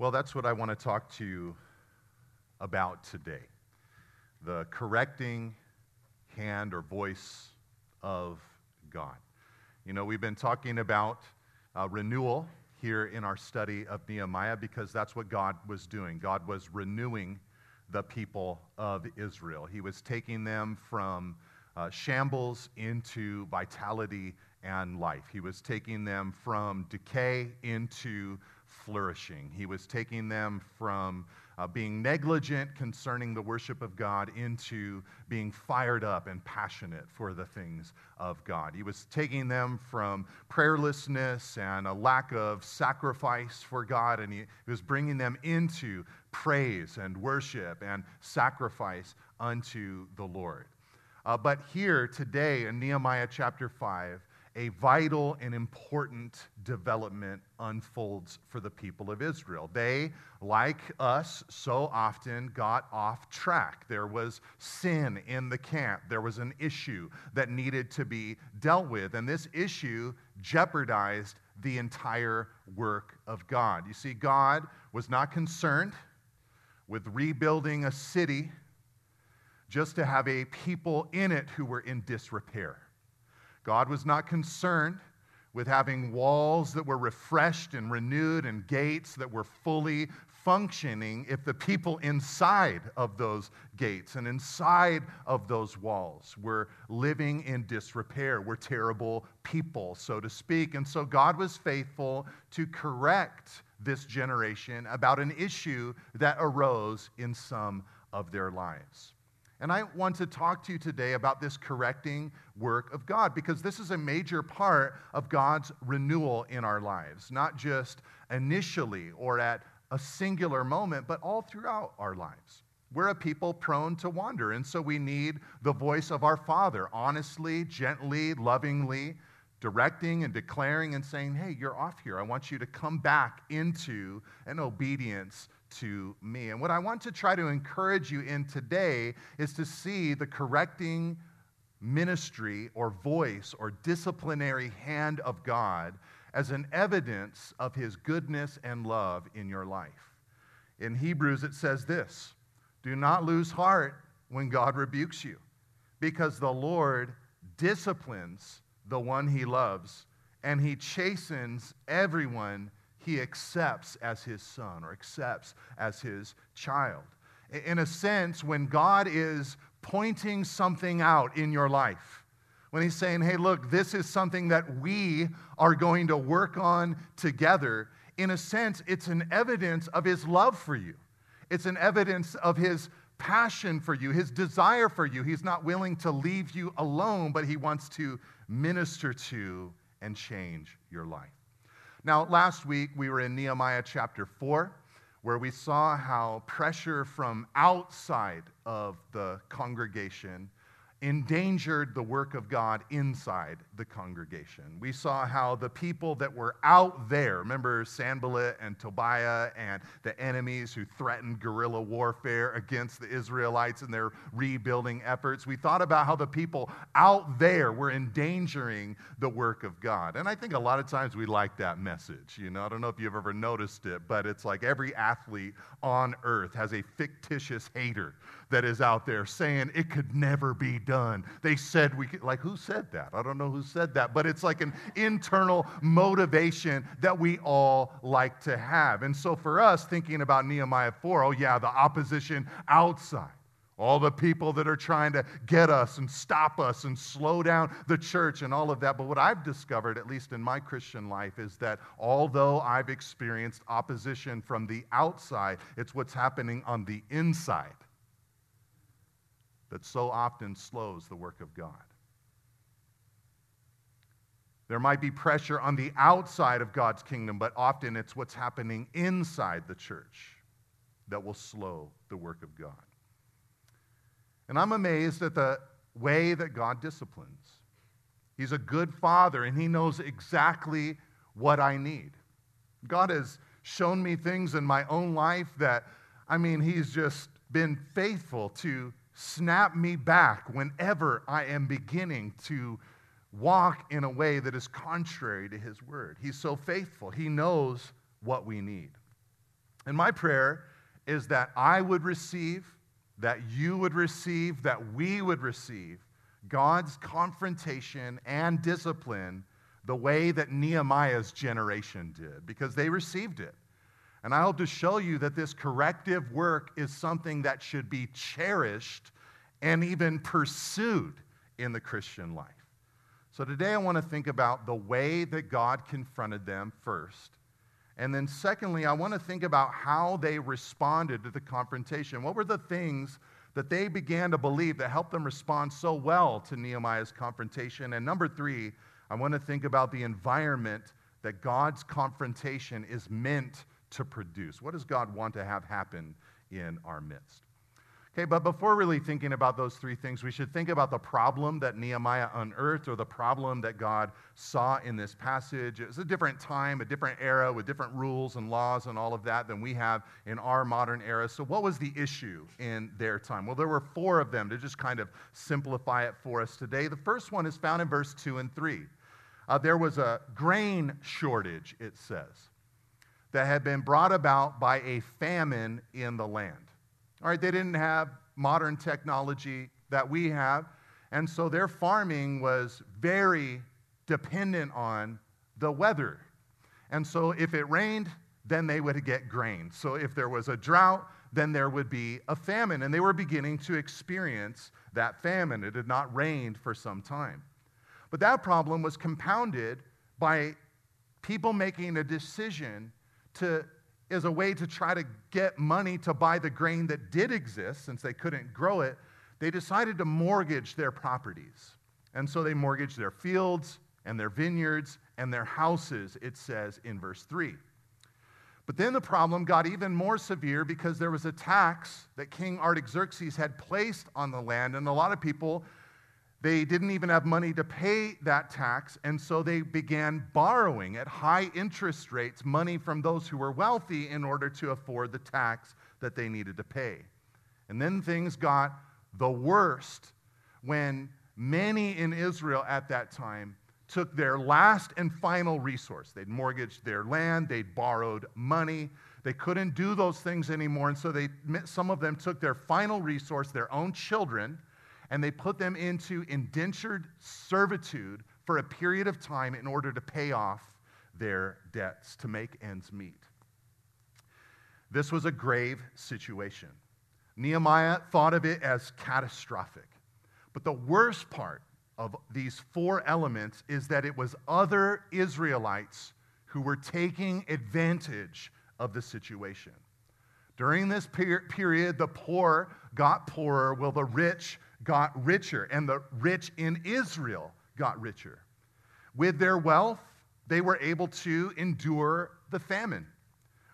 Well, that's what I want to talk to you about today. The correcting hand or voice of God. You know, we've been talking about renewal here in our study of Nehemiah because that's what God was doing. God was renewing the people of Israel. He was taking them from shambles into vitality and life. He was taking them from decay into flourishing. He was taking them from being negligent concerning the worship of God into being fired up and passionate for the things of God. He was taking them from prayerlessness and a lack of sacrifice for God, and he was bringing them into praise and worship and sacrifice unto the Lord. But here today in Nehemiah chapter 5, a vital and important development unfolds for the people of Israel. They, like us, so often got off track. There was sin in the camp. There was an issue that needed to be dealt with, and this issue jeopardized the entire work of God. You see, God was not concerned with rebuilding a city just to have a people in it who were in disrepair. God was not concerned with having walls that were refreshed and renewed and gates that were fully functioning if the people inside of those gates and inside of those walls were living in disrepair, were terrible people, so to speak. And so God was faithful to correct this generation about an issue that arose in some of their lives. And I want to talk to you today about this correcting work of God, because this is a major part of God's renewal in our lives, not just initially or at a singular moment, but all throughout our lives. We're a people prone to wander, and so we need the voice of our Father, honestly, gently, lovingly, directing and declaring and saying, hey, you're off here. I want you to come back into an obedience to me. And what I want to try to encourage you in today is to see the correcting ministry or voice or disciplinary hand of God as an evidence of his goodness and love in your life. In Hebrews, it says this: do not lose heart when God rebukes you, because the Lord disciplines the one he loves, and he chastens everyone he accepts as his son or accepts as his child. In a sense, when God is pointing something out in your life, when he's saying, hey, look, this is something that we are going to work on together, in a sense, it's an evidence of his love for you. It's an evidence of his passion for you, his desire for you. He's not willing to leave you alone, but he wants to minister to and change your life. Now, last week we were in Nehemiah chapter 4, where we saw how pressure from outside of the congregation endangered the work of God inside the congregation. We saw how the people that were out there, remember Sanballat and Tobiah and the enemies who threatened guerrilla warfare against the Israelites and their rebuilding efforts. We thought about how the people out there were endangering the work of God. And I think a lot of times we like that message. You know, I don't know if you've ever noticed it, but it's like every athlete on earth has a fictitious hater that is out there saying it could never be done. They said we could, like, who said that? I don't know who said that, but it's like an internal motivation that we all like to have. And so for us, thinking about Nehemiah 4, oh yeah, the opposition outside, all the people that are trying to get us and stop us and slow down the church and all of that. But what I've discovered, at least in my Christian life, is that although I've experienced opposition from the outside, it's what's happening on the inside that so often slows the work of God. There might be pressure on the outside of God's kingdom, but often it's what's happening inside the church that will slow the work of God. And I'm amazed at the way that God disciplines. He's a good father, and he knows exactly what I need. God has shown me things in my own life that, I mean, he's just been faithful to snap me back whenever I am beginning to walk in a way that is contrary to his word. He's so faithful. He knows what we need. And my prayer is that I would receive, that you would receive, that we would receive God's confrontation and discipline the way that Nehemiah's generation did, because they received it. And I hope to show you that this corrective work is something that should be cherished and even pursued in the Christian life. So today I want to think about the way that God confronted them first. And then secondly, I want to think about how they responded to the confrontation. What were the things that they began to believe that helped them respond so well to Nehemiah's confrontation? And number three, I want to think about the environment that God's confrontation is meant to produce. What does God want to have happen in our midst? Okay, but before really thinking about those three things, we should think about the problem that Nehemiah unearthed, or the problem that God saw in this passage. It was a different time, a different era with different rules and laws and all of that than we have in our modern era. So what was the issue in their time? Well, there were four of them to just kind of simplify it for us today. The first one is found in verse 2 and 3. There was a grain shortage, it says, that had been brought about by a famine in the land. All right, they didn't have modern technology that we have, and so their farming was very dependent on the weather. And so if it rained, then they would get grain. So if there was a drought, then there would be a famine, and they were beginning to experience that famine. It had not rained for some time. But that problem was compounded by people making a decision as a way to try to get money to buy the grain that did exist, since they couldn't grow it, they decided to mortgage their properties. And so they mortgaged their fields and their vineyards and their houses, it says in verse 3. But then the problem got even more severe because there was a tax that King Artaxerxes had placed on the land, and a lot of people, they didn't even have money to pay that tax, and so they began borrowing at high interest rates money from those who were wealthy in order to afford the tax that they needed to pay. And then things got the worst when many in Israel at that time took their last and final resource. They'd mortgaged their land, they'd borrowed money, they couldn't do those things anymore, and so some of them took their final resource, their own children, and they put them into indentured servitude for a period of time in order to pay off their debts, to make ends meet. This was a grave situation. Nehemiah thought of it as catastrophic. But the worst part of these four elements is that it was other Israelites who were taking advantage of the situation. During this period, the poor got poorer, while the rich got richer, and the rich in Israel got richer. With their wealth, they were able to endure the famine.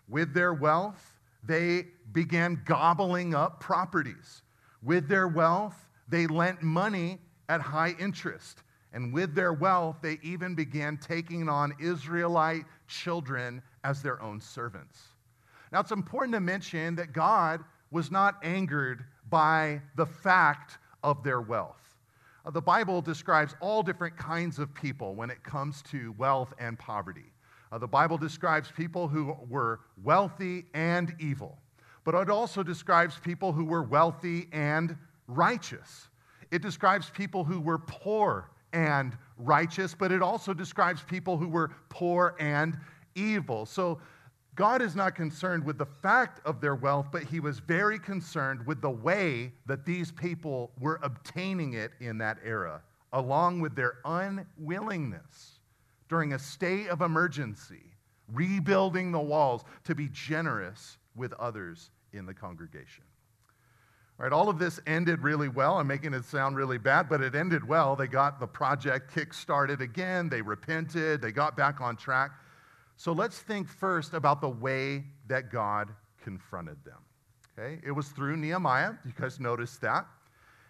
With their wealth, they began gobbling up properties. With their wealth, they lent money at high interest. And with their wealth, they even began taking on Israelite children as their own servants. Now, it's important to mention that God was not angered by the fact of their wealth. The Bible describes all different kinds of people when it comes to wealth and poverty. The Bible describes people who were wealthy and evil, but it also describes people who were wealthy and righteous. It describes people who were poor and righteous, but it also describes people who were poor and evil. So God is not concerned with the fact of their wealth, but he was very concerned with the way that these people were obtaining it in that era, along with their unwillingness during a state of emergency, rebuilding the walls, to be generous with others in the congregation. All right, all of this ended really well. I'm making it sound really bad, but it ended well. They got the project kick-started again. They repented. They got back on track. So let's think first about the way that God confronted them, okay? It was through Nehemiah. You guys noticed that.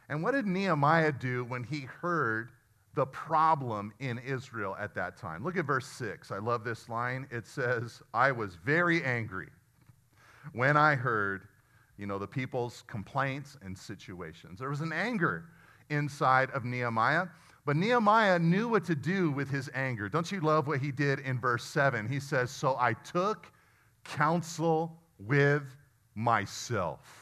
And what did Nehemiah do when he heard the problem in Israel at that time? Look at verse 6. I love this line. It says, I was very angry when I heard, the people's complaints and situations. There was an anger inside of Nehemiah. But Nehemiah knew what to do with his anger. Don't you love what he did in verse 7? He says, so I took counsel with myself.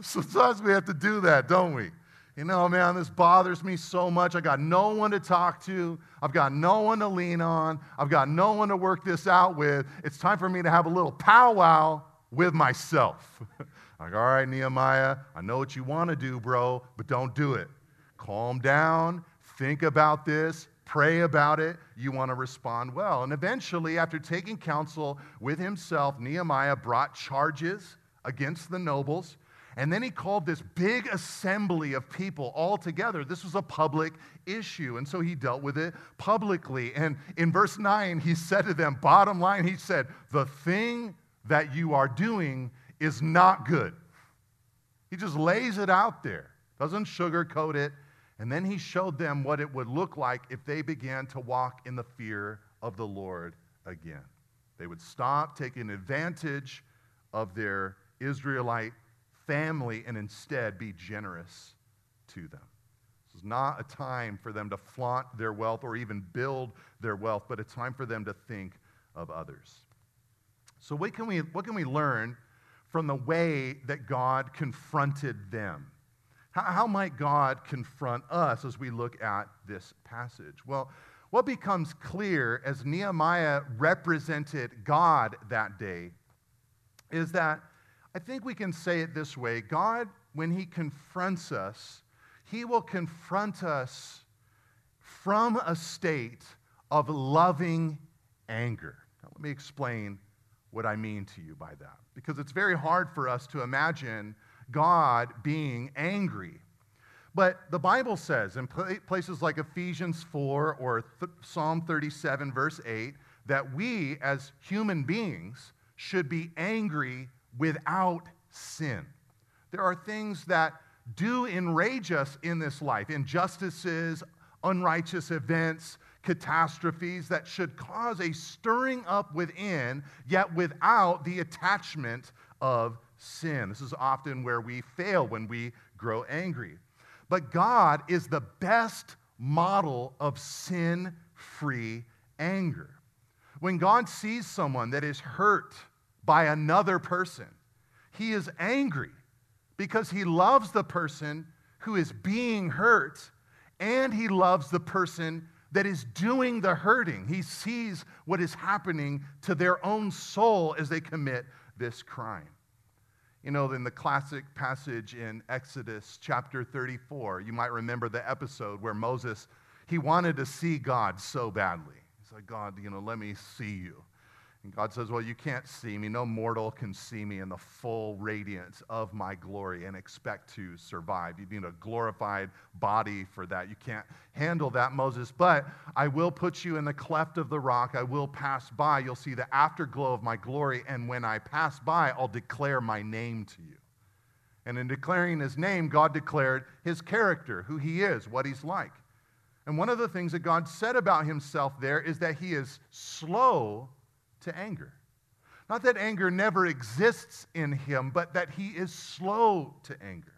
Sometimes we have to do that, don't we? You know, man, this bothers me so much. I got no one to talk to. I've got no one to lean on. I've got no one to work this out with. It's time for me to have a little powwow with myself. Like, all right, Nehemiah, I know what you want to do, bro, but don't do it. Calm down. Think about this. Pray about it. You want to respond well. And eventually, after taking counsel with himself, Nehemiah brought charges against the nobles. And then he called this big assembly of people all together. This was a public issue, and so he dealt with it publicly. And in verse 9, he said to them, bottom line, he said, the thing that you are doing is not good. He just lays it out there, doesn't sugarcoat it. And then he showed them what it would look like if they began to walk in the fear of the Lord again. They would stop taking advantage of their Israelite family and instead be generous to them. This is not a time for them to flaunt their wealth or even build their wealth, but a time for them to think of others. So what can we learn from the way that God confronted them? How might God confront us as we look at this passage? Well, what becomes clear as Nehemiah represented God that day is that I think we can say it this way. God, when he confronts us, he will confront us from a state of loving anger. Now, let me explain what I mean to you by that, because it's very hard for us to imagine God being angry. But the Bible says in places like Ephesians 4 or Psalm 37, verse 8, that we as human beings should be angry without sin. There are things that do enrage us in this life, injustices, unrighteous events, catastrophes that should cause a stirring up within, yet without the attachment of sin. This is often where we fail when we grow angry. But God is the best model of sin-free anger. When God sees someone that is hurt by another person, he is angry because he loves the person who is being hurt, and he loves the person that is doing the hurting. He sees what is happening to their own soul as they commit this crime. You know, in the classic passage in Exodus chapter 34, you might remember the episode where Moses, he wanted to see God so badly. He's like, God, you know, let me see you. And God says, well, you can't see me. No mortal can see me in the full radiance of my glory and expect to survive. You need a glorified body for that. You can't handle that, Moses. But I will put you in the cleft of the rock. I will pass by. You'll see the afterglow of my glory. And when I pass by, I'll declare my name to you. And in declaring his name, God declared his character, who he is, what he's like. And one of the things that God said about himself there is that he is slow to anger. Not that anger never exists in him, but that he is slow to anger.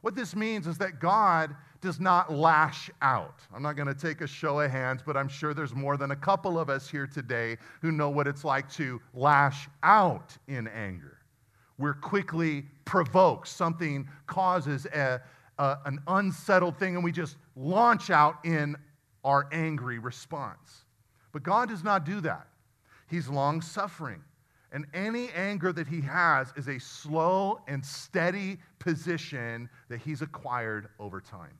What this means is that God does not lash out. I'm not going to take a show of hands, but I'm sure there's more than a couple of us here today who know what it's like to lash out in anger. We're quickly provoked. Something causes an unsettled thing, and we just launch out in our angry response. But God does not do that. He's long-suffering, and any anger that he has is a slow and steady position that he's acquired over time.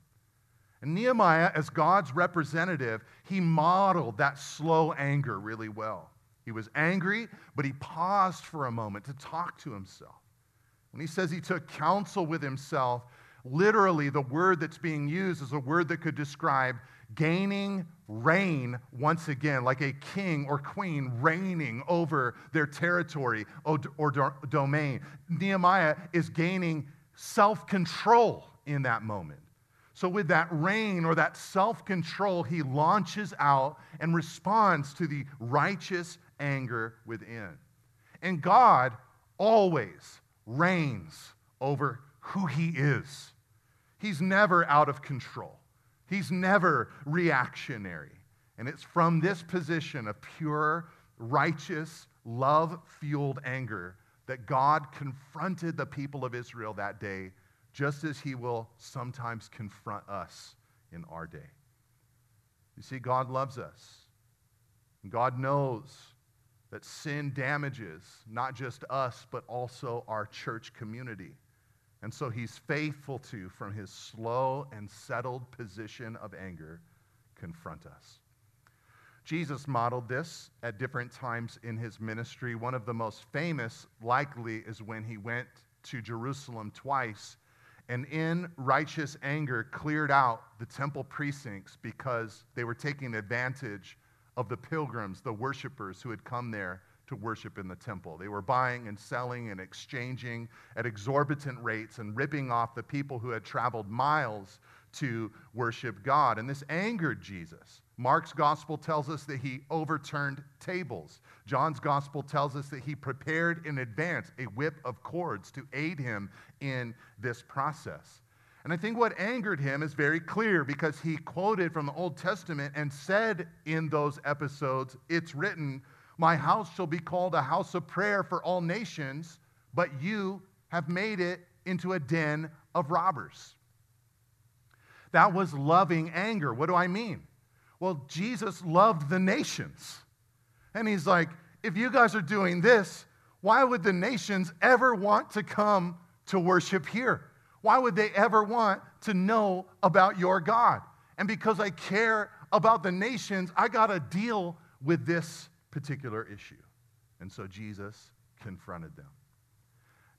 And Nehemiah, as God's representative, he modeled that slow anger really well. He was angry, but he paused for a moment to talk to himself. When he says he took counsel with himself, literally the word that's being used is a word that could describe gaining reign once again, like a king or queen reigning over their territory or domain. Nehemiah is gaining self-control in that moment. So with that reign or that self-control, he launches out and responds to the righteous anger within. And God always reigns over who he is. He's never out of control. He's never reactionary. And it's from this position of pure, righteous love-fueled anger that God confronted the people of Israel that day, just as he will sometimes confront us in our day. You see, God loves us. And God knows that sin damages not just us, but also our church community. And so he's faithful to, from his slow and settled position of anger, confront us. Jesus modeled this at different times in his ministry. One of the most famous, likely, is when he went to Jerusalem twice and in righteous anger cleared out the temple precincts because they were taking advantage of the pilgrims, the worshipers who had come there to worship in the temple. They were buying and selling and exchanging at exorbitant rates and ripping off the people who had traveled miles to worship God. And this angered Jesus. Mark's gospel tells us that he overturned tables. John's gospel tells us that he prepared in advance a whip of cords to aid him in this process. And I think what angered him is very clear, because he quoted from the Old Testament and said in those episodes, it's written, my house shall be called a house of prayer for all nations, but you have made it into a den of robbers. That was loving anger. What do I mean? Well, Jesus loved the nations. And he's like, if you guys are doing this, why would the nations ever want to come to worship here? Why would they ever want to know about your God? And because I care about the nations, I got to deal with this particular issue. And so Jesus confronted them.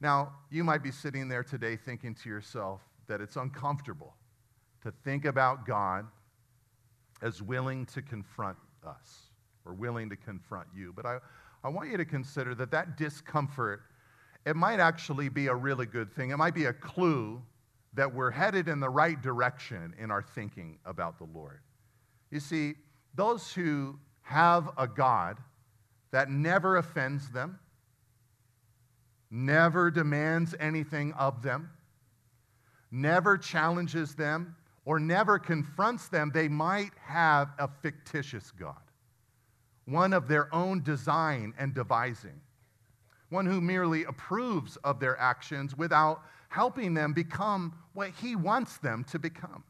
Now, you might be sitting there today thinking to yourself that it's uncomfortable to think about God as willing to confront us or willing to confront you. But I want you to consider that that discomfort, it might actually be a really good thing. It might be a clue that we're headed in the right direction in our thinking about the Lord. You see, those who have a God that never offends them, never demands anything of them, never challenges them, or never confronts them, they might have a fictitious God, one of their own design and devising, one who merely approves of their actions without helping them become what he wants them to become.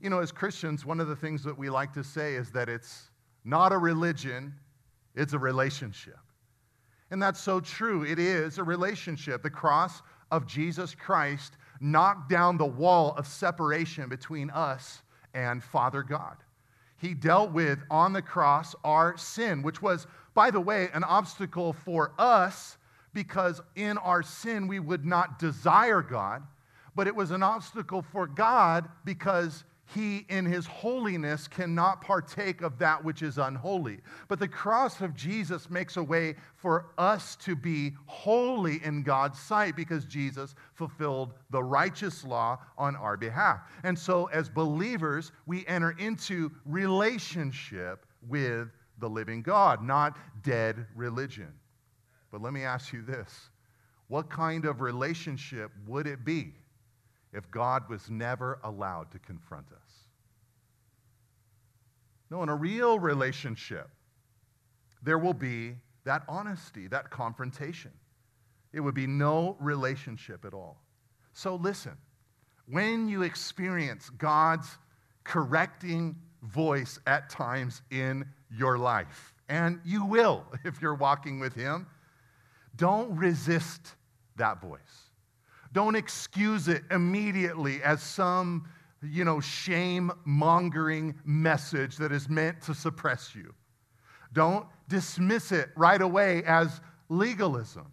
You know, as Christians, one of the things that we like to say is that it's not a religion, it's a relationship. And that's so true. It is a relationship. The cross of Jesus Christ knocked down the wall of separation between us and Father God. He dealt with, on the cross, our sin, which was, by the way, an obstacle for us, because in our sin we would not desire God, but it was an obstacle for God because he in his holiness cannot partake of that which is unholy. But the cross of Jesus makes a way for us to be holy in God's sight, because Jesus fulfilled the righteous law on our behalf. And so as believers, we enter into relationship with the living God, not dead religion. But let me ask you this. What kind of relationship would it be if God was never allowed to confront us? No, in a real relationship, there will be that honesty, that confrontation. It would be no relationship at all. So listen, when you experience God's correcting voice at times in your life, and you will if you're walking with him, don't resist that voice. Don't excuse it immediately as some, shame-mongering message that is meant to suppress you. Don't dismiss it right away as legalism.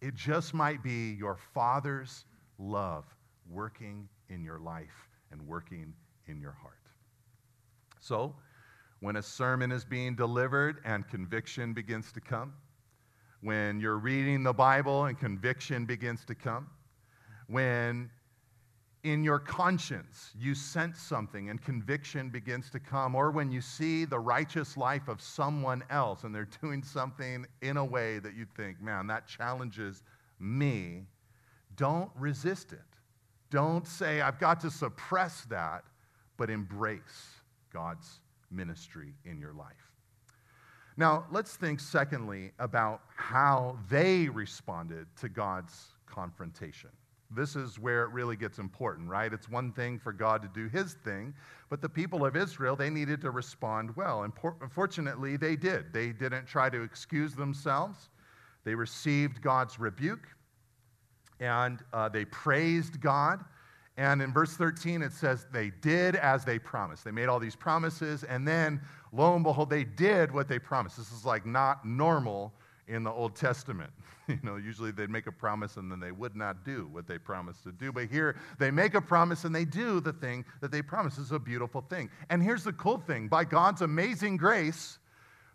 It just might be your Father's love working in your life and working in your heart. So, when a sermon is being delivered and conviction begins to come, when you're reading the Bible and conviction begins to come, when in your conscience you sense something and conviction begins to come, or when you see the righteous life of someone else and they're doing something in a way that you think, man, that challenges me, don't resist it. Don't say, I've got to suppress that, but embrace God's ministry in your life. Now, let's think, secondly, about how they responded to God's confrontation. This is where it really gets important, right? It's one thing for God to do his thing, but the people of Israel, they needed to respond well. And fortunately, they did. They didn't try to excuse themselves. They received God's rebuke, and they praised God. And in verse 13, it says they did as they promised. They made all these promises, and then, lo and behold, they did what they promised. This is like not normal in the Old Testament. You know, usually they'd make a promise and then they would not do what they promised to do. But here they make a promise and they do the thing that they promised. It's a beautiful thing. And here's the cool thing. By God's amazing grace,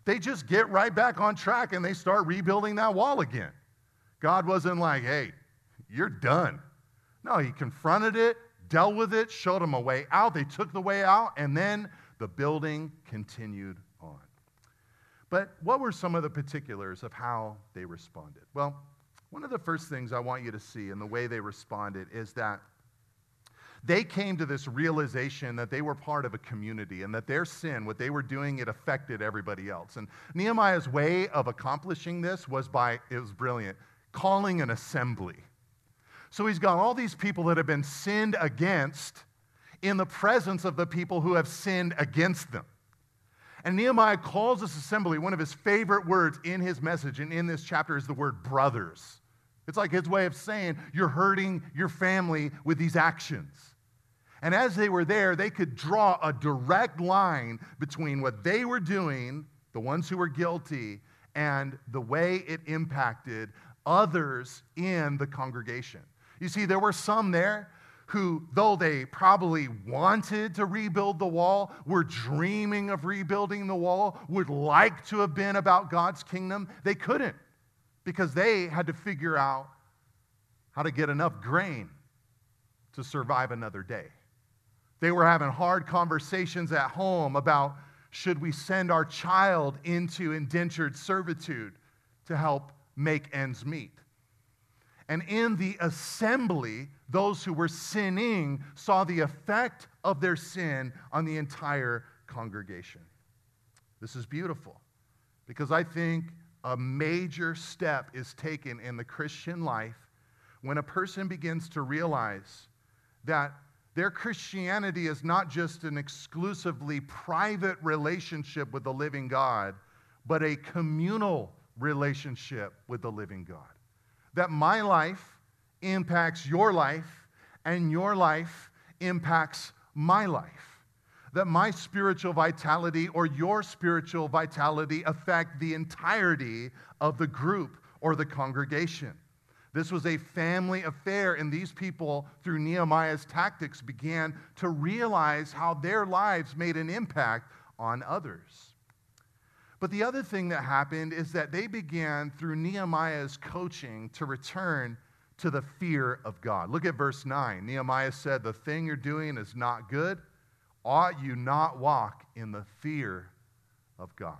they just get right back on track and they start rebuilding that wall again. God wasn't like, hey, you're done. No, he confronted it, dealt with it, showed them a way out. They took the way out, and then the building continued. But what were some of the particulars of how they responded? Well, one of the first things I want you to see in the way they responded is that they came to this realization that they were part of a community and that their sin, what they were doing, it affected everybody else. And Nehemiah's way of accomplishing this was by, it was brilliant, calling an assembly. So he's got all these people that have been sinned against in the presence of the people who have sinned against them. And Nehemiah calls this assembly, one of his favorite words in his message and in this chapter is the word brothers. It's like his way of saying you're hurting your family with these actions. And as they were there, they could draw a direct line between what they were doing, the ones who were guilty, and the way it impacted others in the congregation. You see, there were some there who, though they probably wanted to rebuild the wall, were dreaming of rebuilding the wall, would like to have been about God's kingdom, they couldn't because they had to figure out how to get enough grain to survive another day. They were having hard conversations at home about, should we send our child into indentured servitude to help make ends meet? And in the assembly, those who were sinning saw the effect of their sin on the entire congregation. This is beautiful because I think a major step is taken in the Christian life when a person begins to realize that their Christianity is not just an exclusively private relationship with the living God, but a communal relationship with the living God. That my life impacts your life, and your life impacts my life. That my spiritual vitality or your spiritual vitality affect the entirety of the group or the congregation. This was a family affair, and these people, through Nehemiah's tactics, began to realize how their lives made an impact on others. But the other thing that happened is that they began, through Nehemiah's coaching, to return to the fear of God. Look at verse 9. Nehemiah said, "The thing you're doing is not good. Ought you not walk in the fear of God?"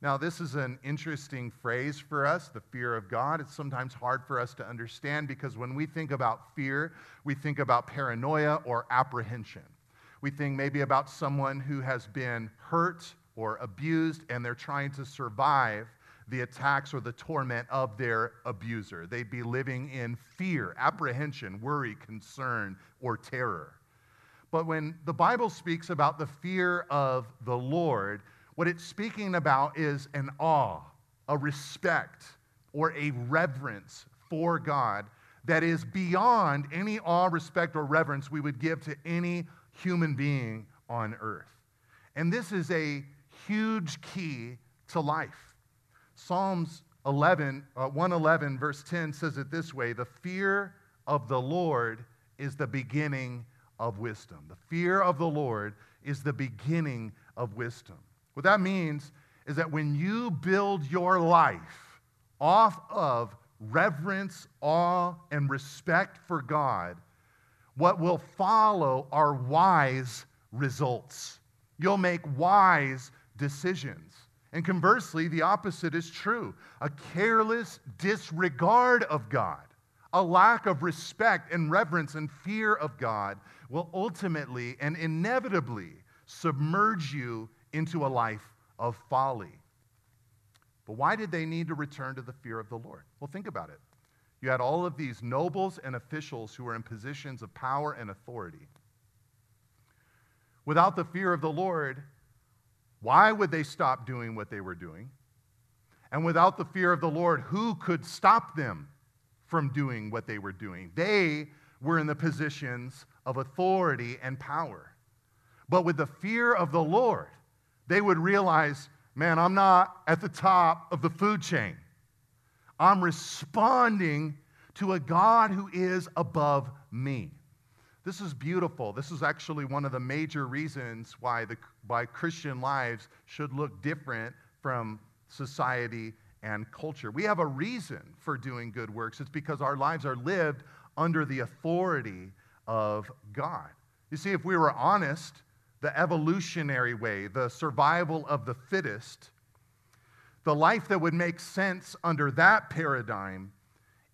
Now, this is an interesting phrase for us, the fear of God. It's sometimes hard for us to understand because when we think about fear, we think about paranoia or apprehension. We think maybe about someone who has been hurt or abused and they're trying to survive the attacks or the torment of their abuser. They'd be living in fear, apprehension, worry, concern, or terror. But when the Bible speaks about the fear of the Lord, what it's speaking about is an awe, a respect, or a reverence for God that is beyond any awe, respect, or reverence we would give to any human being on earth. And this is a huge key to life. Psalms 111 verse 10 says it this way, "The fear of the Lord is the beginning of wisdom." The fear of the Lord is the beginning of wisdom. What that means is that when you build your life off of reverence, awe, and respect for God, what will follow are wise results. You'll make wise decisions. And conversely, the opposite is true. A careless disregard of God, a lack of respect and reverence and fear of God will ultimately and inevitably submerge you into a life of folly, But why did they need to return to the fear of the Lord? Well, think about it. You had all of these nobles and officials who were in positions of power and authority. Without the fear of the Lord, why would they stop doing what they were doing? And without the fear of the Lord, who could stop them from doing what they were doing? They were in the positions of authority and power. But with the fear of the Lord, they would realize, man, I'm not at the top of the food chain. I'm responding to a God who is above me. This is beautiful. This is actually one of the major reasons why Christian lives should look different from society and culture. We have a reason for doing good works. It's because our lives are lived under the authority of God. You see, if we were honest, the evolutionary way, the survival of the fittest, the life that would make sense under that paradigm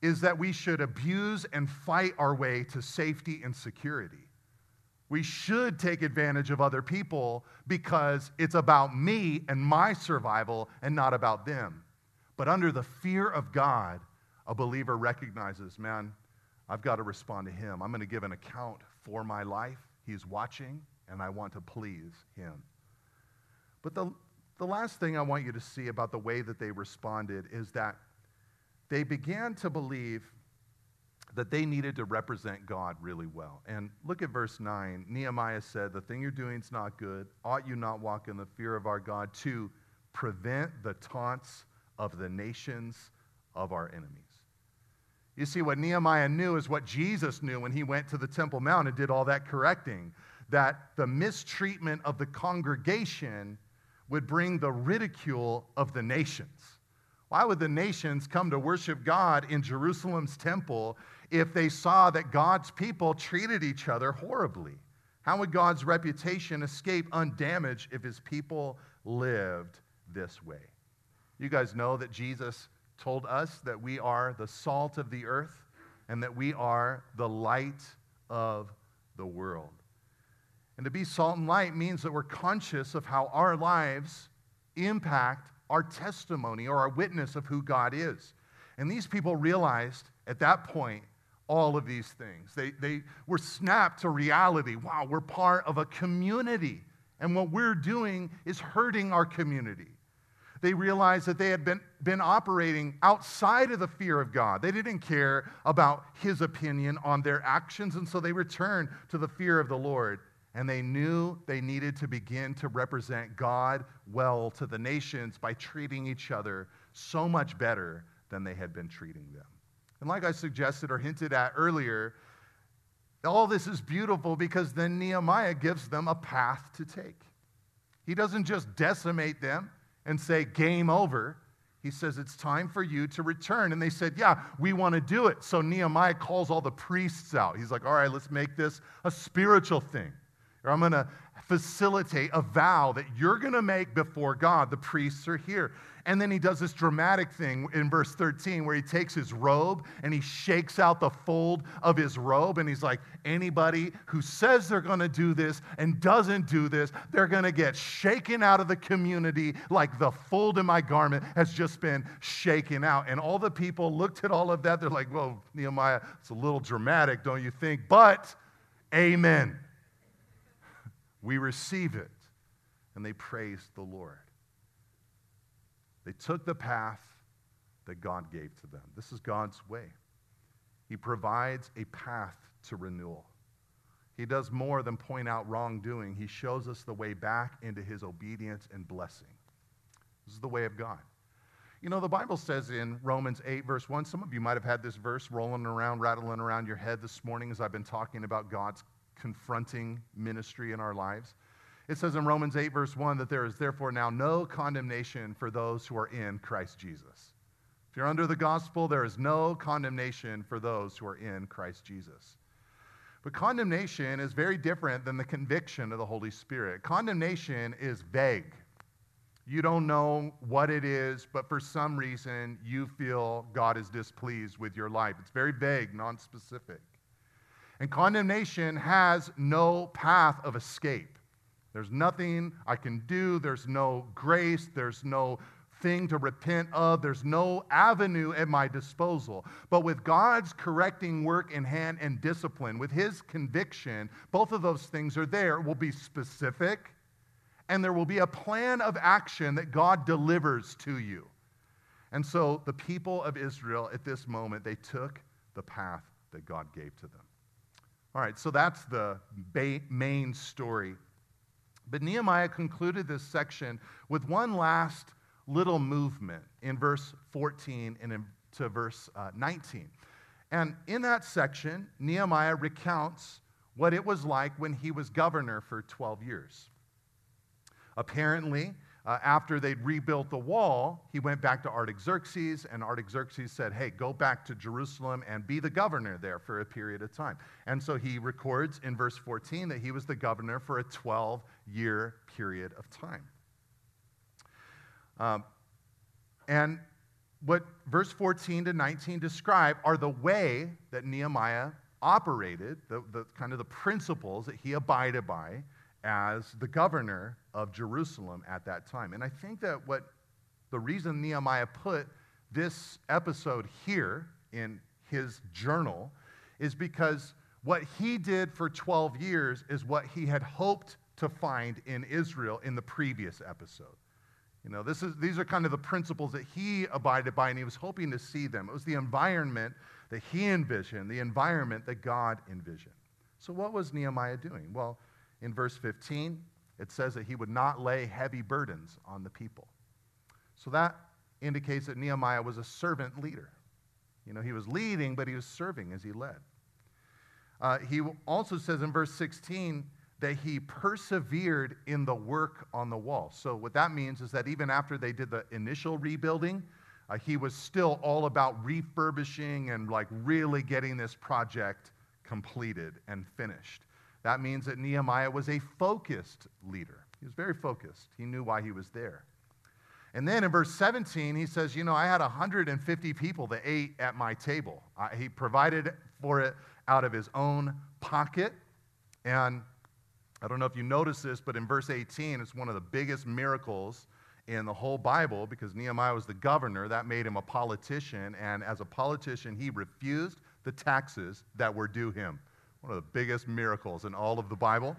is that we should abuse and fight our way to safety and security. We should take advantage of other people because it's about me and my survival and not about them. But under the fear of God, a believer recognizes, man, I've got to respond to him. I'm going to give an account for my life. He's watching, and I want to please him. But the last thing I want you to see about the way that they responded is that they began to believe that they needed to represent God really well. And look at verse 9. Nehemiah said, "The thing you're doing is not good. Ought you not walk in the fear of our God to prevent the taunts of the nations of our enemies?" You see, what Nehemiah knew is what Jesus knew when he went to the Temple Mount and did all that correcting, that the mistreatment of the congregation would bring the ridicule of the nations. Why would the nations come to worship God in Jerusalem's temple if they saw that God's people treated each other horribly? How would God's reputation escape undamaged if his people lived this way? You guys know that Jesus told us that we are the salt of the earth and that we are the light of the world. And to be salt and light means that we're conscious of how our lives impact our testimony or our witness of who God is. And these people realized at that point all of these things. They were snapped to reality. Wow, we're part of a community, and what we're doing is hurting our community. They realized that they had been operating outside of the fear of God. They didn't care about his opinion on their actions, and so they returned to the fear of the Lord. And they knew they needed to begin to represent God well to the nations by treating each other so much better than they had been treating them. And like I suggested or hinted at earlier, all this is beautiful because then Nehemiah gives them a path to take. He doesn't just decimate them and say, game over. He says, it's time for you to return. And they said, yeah, we want to do it. So Nehemiah calls all the priests out. He's like, all right, let's make this a spiritual thing. Or I'm going to facilitate a vow that you're going to make before God. The priests are here. And then he does this dramatic thing in verse 13 where he takes his robe and he shakes out the fold of his robe. And he's like, anybody who says they're going to do this and doesn't do this, they're going to get shaken out of the community like the fold in my garment has just been shaken out. And all the people looked at all of that. They're like, well, Nehemiah, it's a little dramatic, don't you think? But amen. We receive it. And they praised the Lord. They took the path that God gave to them. This is God's way. He provides a path to renewal. He does more than point out wrongdoing. He shows us the way back into his obedience and blessing. This is the way of God. You know, the Bible says in Romans 8, verse 1, some of you might have had this verse rolling around, rattling around your head this morning as I've been talking about God's confronting ministry in our lives. It says in Romans 8, verse 1, that there is therefore now no condemnation for those who are in Christ Jesus. If you're under the gospel, there is no condemnation for those who are in Christ Jesus. But condemnation is very different than the conviction of the Holy Spirit. Condemnation is vague. You don't know what it is, but for some reason you feel God is displeased with your life. It's very vague, non-specific. And condemnation has no path of escape. There's nothing I can do. There's no grace. There's no thing to repent of. There's no avenue at my disposal. But with God's correcting work in hand and discipline, with his conviction, both of those things are there. It will be specific, and there will be a plan of action that God delivers to you. And so the people of Israel at this moment, they took the path that God gave to them. All right, so that's the main story. But Nehemiah concluded this section with one last little movement in verse 14 and to verse 19. And in that section, Nehemiah recounts what it was like when he was governor for 12 years. Apparently, after they'd rebuilt the wall, he went back to Artaxerxes, and Artaxerxes said, hey, go back to Jerusalem and be the governor there for a period of time. And so he records in verse 14 that he was the governor for a 12-year period of time. And what verse 14 to 19 describe are the way that Nehemiah operated, the kind of the principles that he abided by as the governor of Jerusalem at that time. And I think that the reason Nehemiah put this episode here in his journal is because what he did for 12 years is what he had hoped to find in Israel in the previous episode. You know, these are kind of the principles that he abided by, and he was hoping to see them. It was the environment that he envisioned, the environment that God envisioned. So what was Nehemiah doing? Well, in verse 15, it says that he would not lay heavy burdens on the people. So that indicates that Nehemiah was a servant leader. You know, he was leading, but he was serving as he led. He also says in verse 16 that he persevered in the work on the wall. So what that means is that even after they did the initial rebuilding, he was still all about refurbishing and like really getting this project completed and finished. That means that Nehemiah was a focused leader. He was very focused. He knew why he was there. And then in verse 17, he says, you know, I had 150 people that ate at my table. He provided for it out of his own pocket. And I don't know if you notice this, but in verse 18, it's one of the biggest miracles in the whole Bible because Nehemiah was the governor. That made him a politician. And as a politician, he refused the taxes that were due him. One of the biggest miracles in all of the Bible.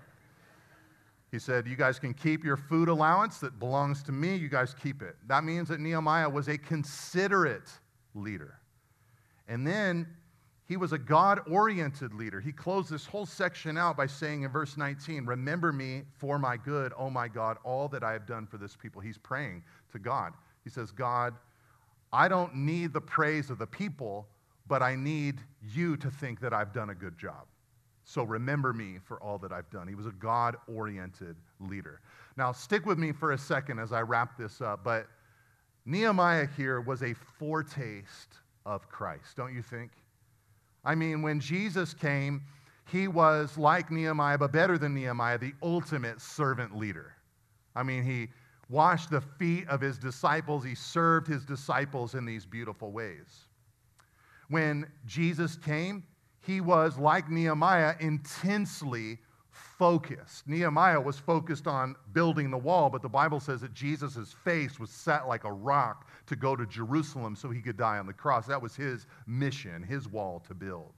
He said, you guys can keep your food allowance that belongs to me. You guys keep it. That means that Nehemiah was a considerate leader. And then he was a God-oriented leader. He closed this whole section out by saying in verse 19, remember me for my good, oh my God, all that I have done for this people. He's praying to God. He says, God, I don't need the praise of the people, but I need you to think that I've done a good job. So remember me for all that I've done. He was a God-oriented leader. Now, stick with me for a second as I wrap this up, but Nehemiah here was a foretaste of Christ, don't you think? I mean, when Jesus came, he was like Nehemiah, but better than Nehemiah, the ultimate servant leader. I mean, he washed the feet of his disciples. He served his disciples in these beautiful ways. When Jesus came, he was, like Nehemiah, intensely focused. Nehemiah was focused on building the wall, but the Bible says that Jesus' face was set like a rock to go to Jerusalem so he could die on the cross. That was his mission, his wall to build.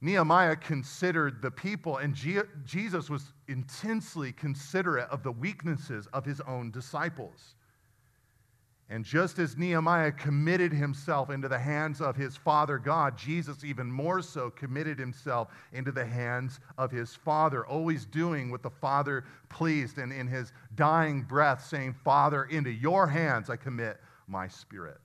Nehemiah considered the people, and Jesus was intensely considerate of the weaknesses of his own disciples. And just as Nehemiah committed himself into the hands of his Father God, Jesus even more so committed himself into the hands of his Father, always doing what the Father pleased, and in his dying breath saying, Father, into your hands I commit my spirit.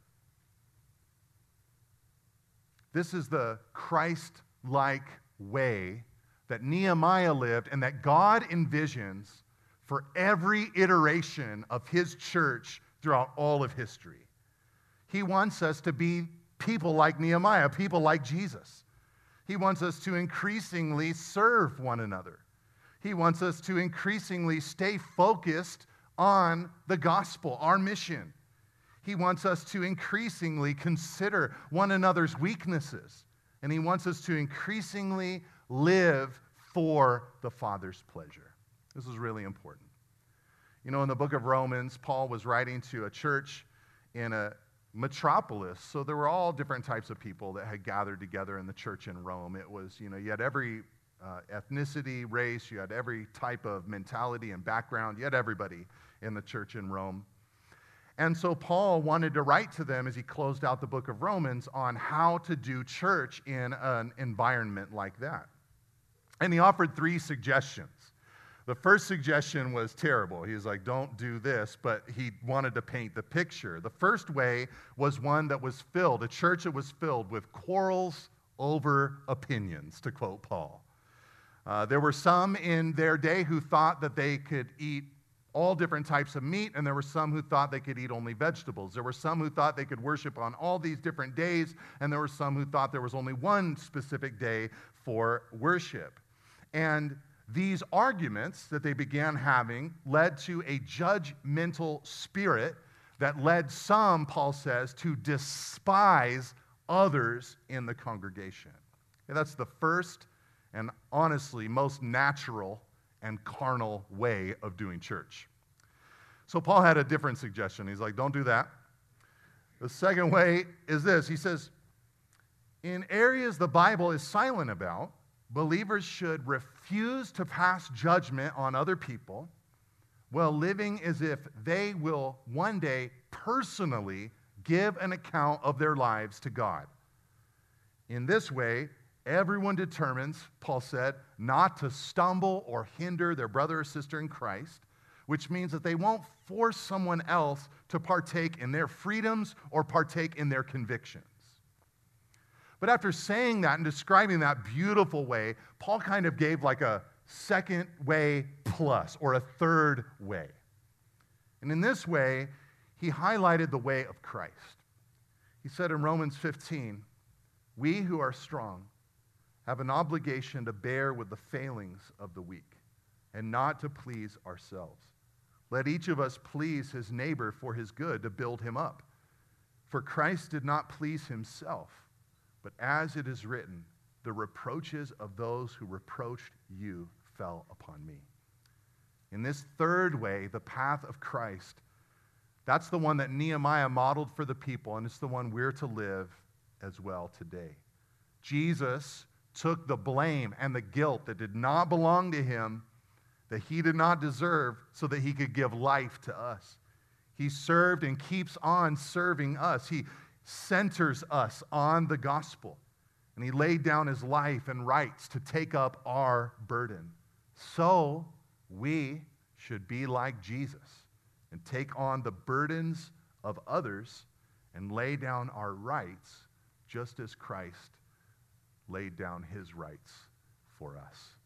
This is the Christ-like way that Nehemiah lived and that God envisions for every iteration of his church throughout all of history. He wants us to be people like Nehemiah, people like Jesus. He wants us to increasingly serve one another. He wants us to increasingly stay focused on the gospel, our mission. He wants us to increasingly consider one another's weaknesses, and he wants us to increasingly live for the Father's pleasure. This is really important. You know, in the book of Romans, Paul was writing to a church in a metropolis, so there were all different types of people that had gathered together in the church in Rome. It was, you know, you had every ethnicity, race, you had every type of mentality and background, you had everybody in the church in Rome. And so Paul wanted to write to them as he closed out the book of Romans on how to do church in an environment like that. And he offered three suggestions. The first suggestion was terrible. He was like, don't do this, but he wanted to paint the picture. The first way was one that was filled, a church that was filled with quarrels over opinions, to quote Paul. There were some in their day who thought that they could eat all different types of meat, and there were some who thought they could eat only vegetables. There were some who thought they could worship on all these different days, and there were some who thought there was only one specific day for worship. And these arguments that they began having led to a judgmental spirit that led some, Paul says, to despise others in the congregation. And that's the first and honestly most natural and carnal way of doing church. So Paul had a different suggestion. He's like, don't do that. The second way is this. He says, in areas the Bible is silent about, believers should refuse to pass judgment on other people while living as if they will one day personally give an account of their lives to God. In this way, everyone determines, Paul said, not to stumble or hinder their brother or sister in Christ, which means that they won't force someone else to partake in their freedoms or partake in their convictions. But after saying that and describing that beautiful way, Paul kind of gave like a second way plus or a third way. And in this way, he highlighted the way of Christ. He said in Romans 15, we who are strong have an obligation to bear with the failings of the weak and not to please ourselves. Let each of us please his neighbor for his good to build him up. For Christ did not please himself, but as it is written, the reproaches of those who reproached you fell upon me. In this third way, the path of Christ, that's the one that Nehemiah modeled for the people, and it's the one we're to live as well today. Jesus took the blame and the guilt that did not belong to him, that he did not deserve, so that he could give life to us. He served and keeps on serving us. He centers us on the gospel, and he laid down his life and rights to take up our burden. So we should be like Jesus and take on the burdens of others and lay down our rights just as Christ laid down his rights for us.